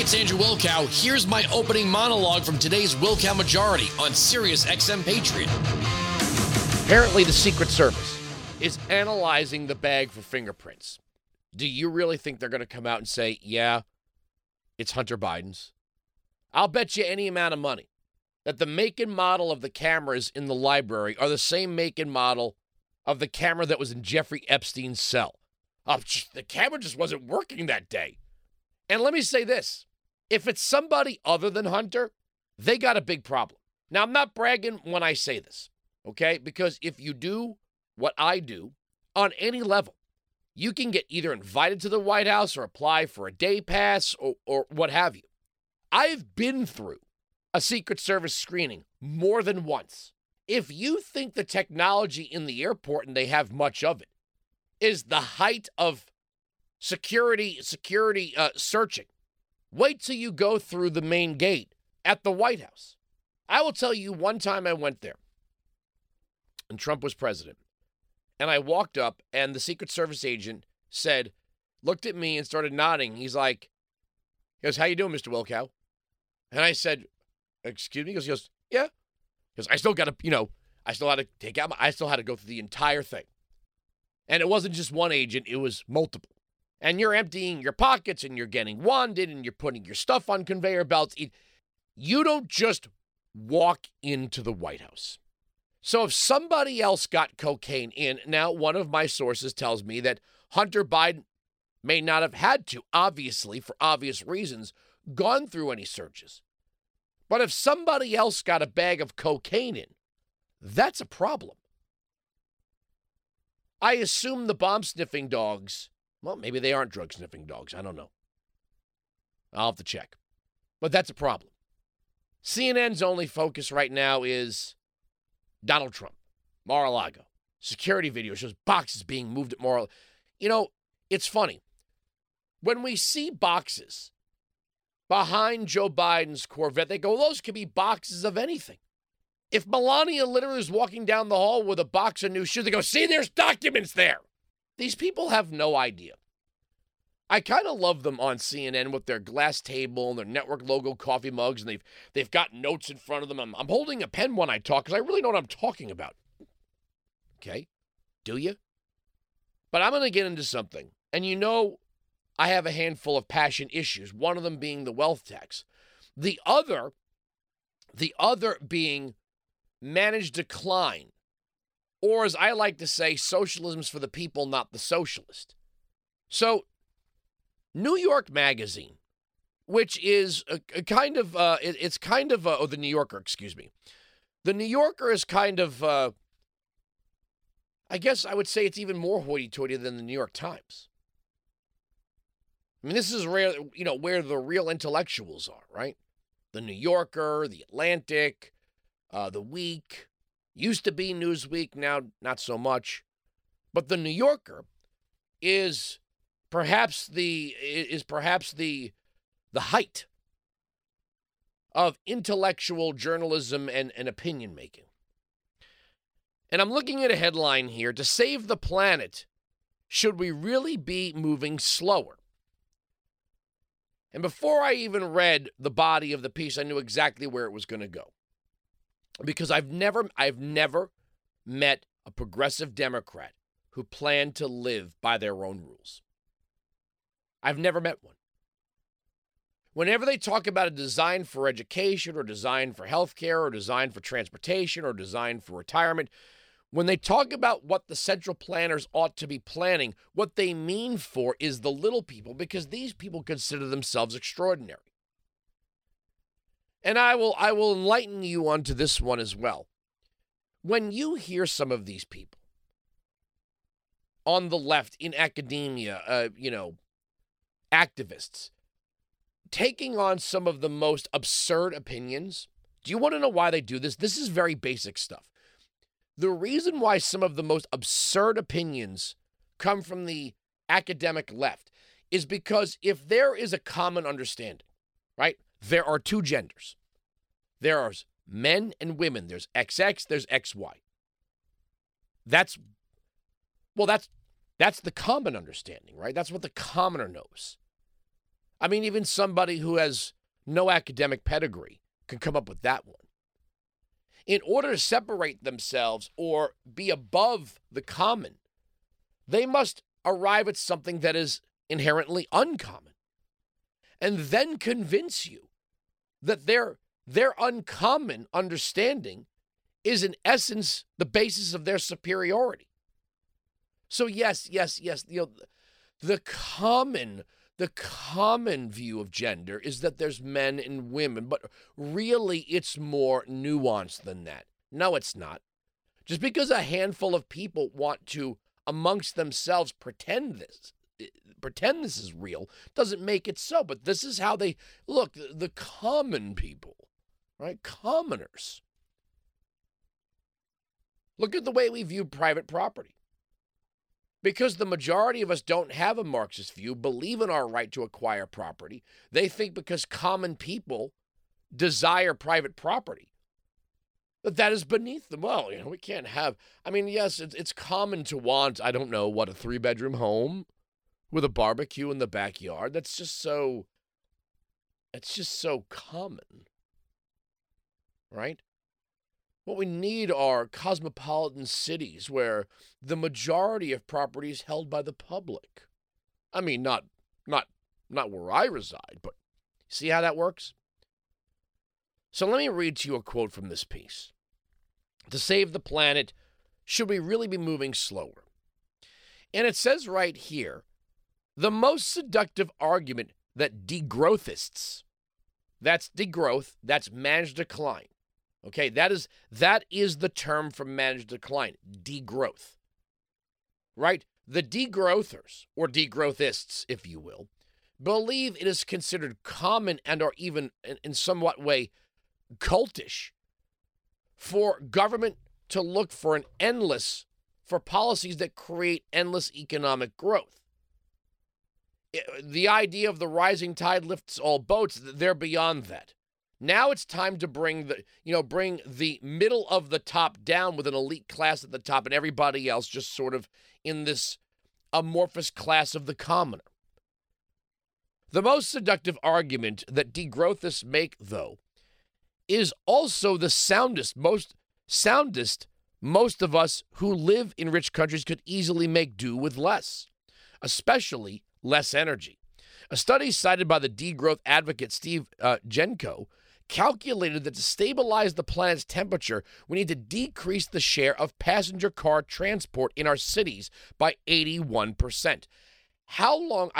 Hey, it's Andrew Wilkow. Here's my opening monologue from today's Wilkow Majority on Sirius XM Patriot. Apparently, the Secret Service is analyzing the bag for fingerprints. Do you really think they're going to come out and say, yeah, it's Hunter Biden's? I'll bet you any amount of money that the make and model of the cameras in the library are the same make and model of the camera that was in Jeffrey Epstein's cell. Oh, the camera just wasn't working that day. And let me say this. If it's somebody other than Hunter, they got a big problem. Now, I'm not bragging when I say this, okay? Because if you do what I do on any level, you can get either invited to the White House or apply for a day pass or what have you. I've been through a Secret Service screening more than once. If you think the technology in the airport, and they have much of it, is the height of security searching, wait till you go through the main gate at the White House. I will tell you, one time I went there, and Trump was president, and I walked up, and the Secret Service agent looked at me and started nodding. He goes, how you doing, Mr. Wilkow? And I said, excuse me? He goes, yeah. Because I still had to go through the entire thing. And it wasn't just one agent, it was multiple. And you're emptying your pockets and you're getting wanded and you're putting your stuff on conveyor belts. You don't just walk into the White House. So if somebody else got cocaine in, now one of my sources tells me that Hunter Biden may not have had to, obviously, for obvious reasons, gone through any searches. But if somebody else got a bag of cocaine in, that's a problem. I assume the bomb-sniffing dogs, well, maybe they aren't drug-sniffing dogs. I don't know. I'll have to check. But that's a problem. CNN's only focus right now is Donald Trump, Mar-a-Lago. Security video shows boxes being moved at Mar-a-Lago. You know, it's funny. When we see boxes behind Joe Biden's Corvette, they go, those could be boxes of anything. If Melania literally is walking down the hall with a box of new shoes, they go, see, there's documents there. These people have no idea. I kind of love them on CNN with their glass table and their network logo coffee mugs, and they've got notes in front of them. I'm holding a pen when I talk because I really know what I'm talking about. Okay, do you? But I'm going to get into something, and you know, I have a handful of passion issues, one of them being the wealth tax. The other being managed decline, or as I like to say, socialism's for the people, not the socialist. So New York Magazine, which is the New Yorker, excuse me. The New Yorker is kind of, I guess I would say it's even more hoity-toity than the New York Times. I mean, this is rare, you know, where the real intellectuals are, right? The New Yorker, the Atlantic, the Week. Used to be Newsweek, now not so much. But the New Yorker is perhaps the height of intellectual journalism and opinion making. And I'm looking at a headline here: to save the planet, should we really be moving slower? And before I even read the body of the piece, I knew exactly where it was going to go. Because I've never met a progressive Democrat who planned to live by their own rules. I've never met one. Whenever they talk about a design for education or design for healthcare or design for transportation or design for retirement, when they talk about what the central planners ought to be planning, what they mean for is the little people, because these people consider themselves extraordinary. And I will enlighten you onto this one as well. When you hear some of these people on the left in academia, activists, taking on some of the most absurd opinions, do you want to know why they do this? This is very basic stuff. The reason why some of the most absurd opinions come from the academic left is because if there is a common understanding, right? There are two genders. There are men and women. There's XX, there's XY. That's the common understanding, right? That's what the commoner knows. I mean, even somebody who has no academic pedigree can come up with that one. In order to separate themselves or be above the common, they must arrive at something that is inherently uncommon and then convince you that their uncommon understanding is in essence the basis of their superiority. So yes, the common view of gender is that there's men and women, but really it's more nuanced than that. No, it's not. Just because a handful of people want to amongst themselves pretend this is real doesn't make it so, but this is how they look. The common people, right? Commoners. Look at the way we view private property. Because the majority of us don't have a Marxist view, believe in our right to acquire property, they think because common people desire private property, that is beneath them. Well, we can't have, yes, it's common to want, a 3-bedroom home with a barbecue in the backyard. That's just so common, right? What we need are cosmopolitan cities where the majority of property is held by the public. I mean, not where I reside, but see how that works? So let me read to you a quote from this piece. To save the planet, should we really be moving slower? And it says right here, the most seductive argument that degrowthists, that's degrowth, that's managed decline. Okay, that is the term for managed decline, degrowth, right? The degrowthers, or degrowthists, if you will, believe it is considered common and are even in somewhat way cultish for government to look for policies that create endless economic growth. The idea of the rising tide lifts all boats, they're beyond that. Now it's time to bring the middle of the top down with an elite class at the top and everybody else just sort of in this amorphous class of the commoner. The most seductive argument that degrowthists make, though, is also the soundest most of us who live in rich countries could easily make do with less, especially less energy. A study cited by the degrowth advocate Steve Genko calculated that to stabilize the planet's temperature, we need to decrease the share of passenger car transport in our cities by 81%. How long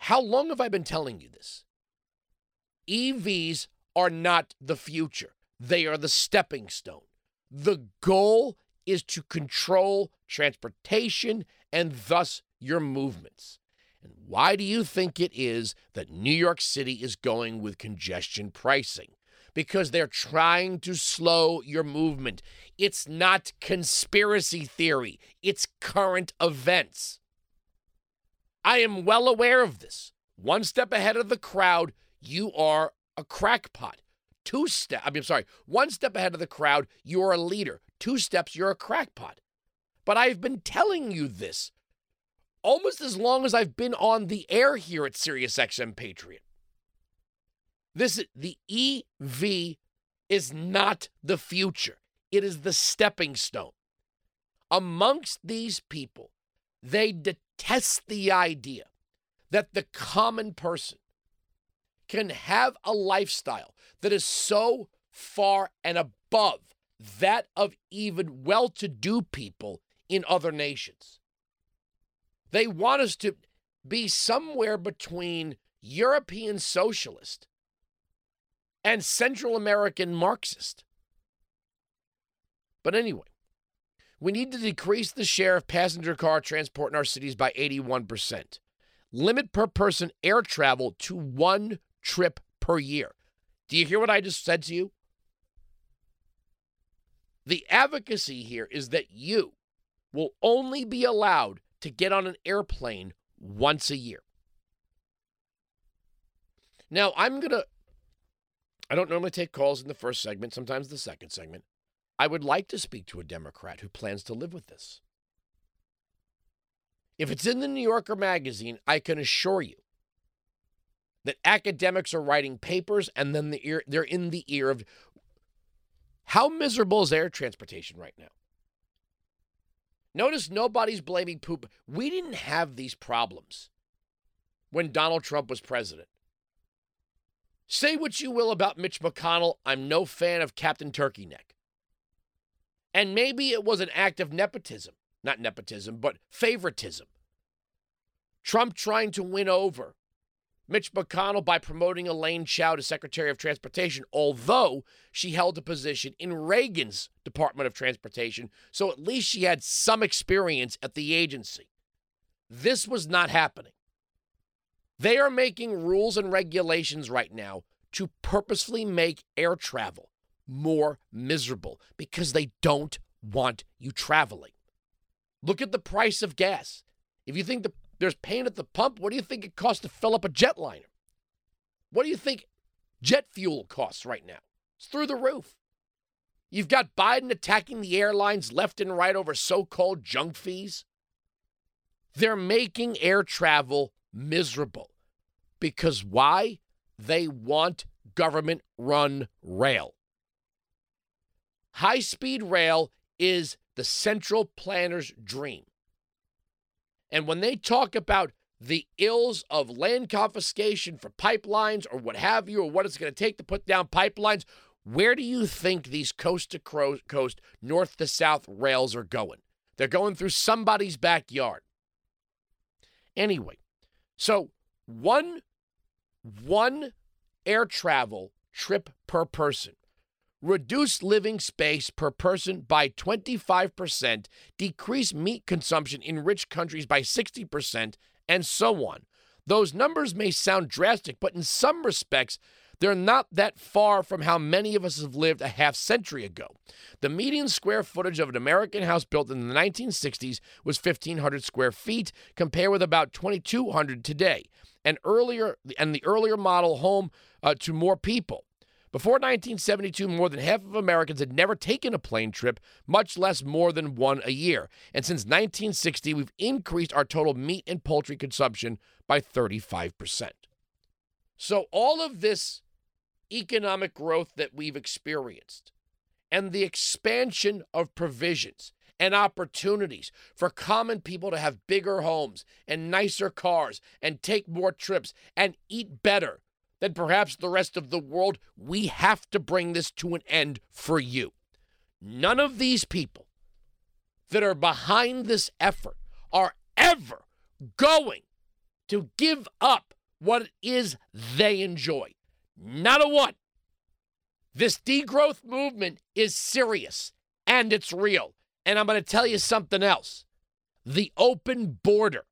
have I been telling you this? EVs are not the future. They are the stepping stone. The goal is to control transportation and thus your movements. And why do you think it is that New York City is going with congestion pricing? Because they're trying to slow your movement. It's not conspiracy theory. It's current events. I am well aware of this. One step ahead of the crowd, you are a crackpot. One step ahead of the crowd, you are a leader. 2 steps, you're a crackpot. But I've been telling you this almost as long as I've been on the air here at Sirius XM Patriot. The EV is not the future. It is the stepping stone. Amongst these people, they detest the idea that the common person can have a lifestyle that is so far and above that of even well-to-do people in other nations. They want us to be somewhere between European socialist and Central American Marxist. But anyway, we need to decrease the share of passenger car transport in our cities by 81%. Limit per person air travel to 1 trip per year. Do you hear what I just said to you? The advocacy here is that you will only be allowed to get on an airplane once a year. Now, I don't normally take calls in the first segment, sometimes the second segment. I would like to speak to a Democrat who plans to live with this. If it's in the New Yorker magazine, I can assure you that academics are writing papers and then they're in the ear of... How miserable is air transportation right now? Notice nobody's blaming Putin. We didn't have these problems when Donald Trump was president. Say what you will about Mitch McConnell. I'm no fan of Captain Turkey Neck. And maybe it was an act of nepotism. Not nepotism, but favoritism. Trump trying to win over Mitch McConnell by promoting Elaine Chao to Secretary of Transportation, although she held a position in Reagan's Department of Transportation, so at least she had some experience at the agency. This was not happening. They are making rules and regulations right now to purposefully make air travel more miserable because they don't want you traveling. Look at the price of gas. If you think there's pain at the pump, what do you think it costs to fill up a jetliner? What do you think jet fuel costs right now? It's through the roof. You've got Biden attacking the airlines left and right over so-called junk fees. They're making air travel miserable. Because why? They want government-run rail. High-speed rail is the central planner's dream. And when they talk about the ills of land confiscation for pipelines or what have you, or what it's going to take to put down pipelines, where do you think these coast-to-coast, north-to-south rails are going? They're going through somebody's backyard. Anyway, so one air travel trip per person. Reduce living space per person by 25%, decrease meat consumption in rich countries by 60%, and so on. Those numbers may sound drastic, but in some respects, they're not that far from how many of us have lived a half century ago. The median square footage of an American house built in the 1960s was 1,500 square feet, compared with about 2,200 today, and the earlier model home to more people. Before 1972, more than half of Americans had never taken a plane trip, much less more than one a year. And since 1960, we've increased our total meat and poultry consumption by 35%. So all of this economic growth that we've experienced and the expansion of provisions and opportunities for common people to have bigger homes and nicer cars and take more trips and eat better than perhaps the rest of the world, we have to bring this to an end for you. None of these people that are behind this effort are ever going to give up what it is they enjoy. Not a one. This degrowth movement is serious, and it's real. And I'm going to tell you something else. The open border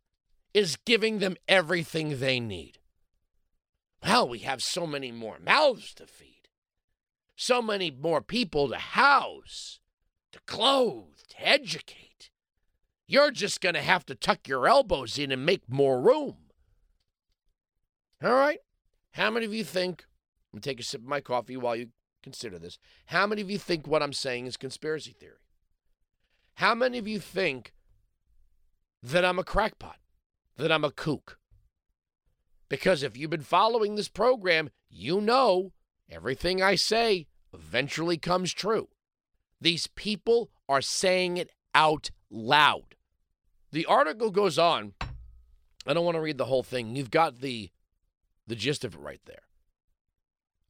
is giving them everything they need. Well, we have so many more mouths to feed, so many more people to house, to clothe, to educate. You're just going to have to tuck your elbows in and make more room. All right? How many of you think, I'm going to take a sip of my coffee while you consider this, how many of you think what I'm saying is conspiracy theory? How many of you think that I'm a crackpot, that I'm a kook? Because if you've been following this program, you know everything I say eventually comes true. These people are saying it out loud. The article goes on. I don't want to read the whole thing. You've got the gist of it right there.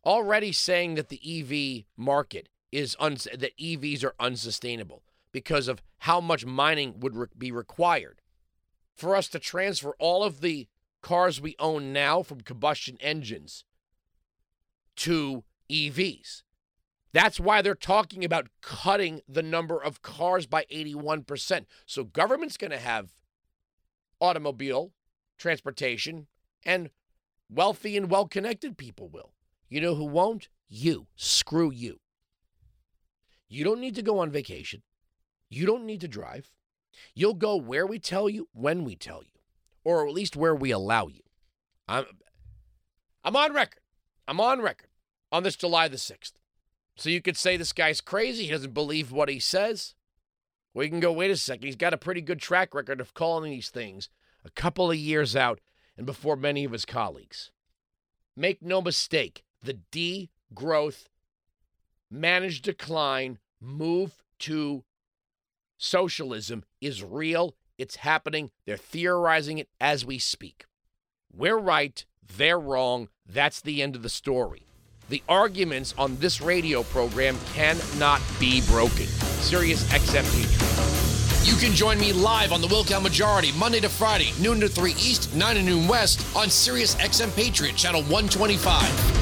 Already saying that the EV market is that EVs are unsustainable because of how much mining would be required for us to transfer all of the cars we own now from combustion engines to EVs. That's why they're talking about cutting the number of cars by 81%. So government's going to have automobile, transportation, and wealthy and well-connected people will. You know who won't? You. Screw you. You don't need to go on vacation. You don't need to drive. You'll go where we tell you, when we tell you. Or at least where we allow you. I'm on record. I'm on record on this July the 6th. So you could say this guy's crazy. He doesn't believe what he says. Well, you can go, wait a second. He's got a pretty good track record of calling these things a couple of years out and before many of his colleagues. Make no mistake, the degrowth, managed decline, move to socialism is real. It's happening. They're theorizing it as we speak. We're right. They're wrong. That's the end of the story. The arguments on this radio program cannot be broken. Sirius XM Patriot. You can join me live on the Wilkow Majority, Monday to Friday, noon to 3 East, 9 to noon West, on Sirius XM Patriot, channel 125.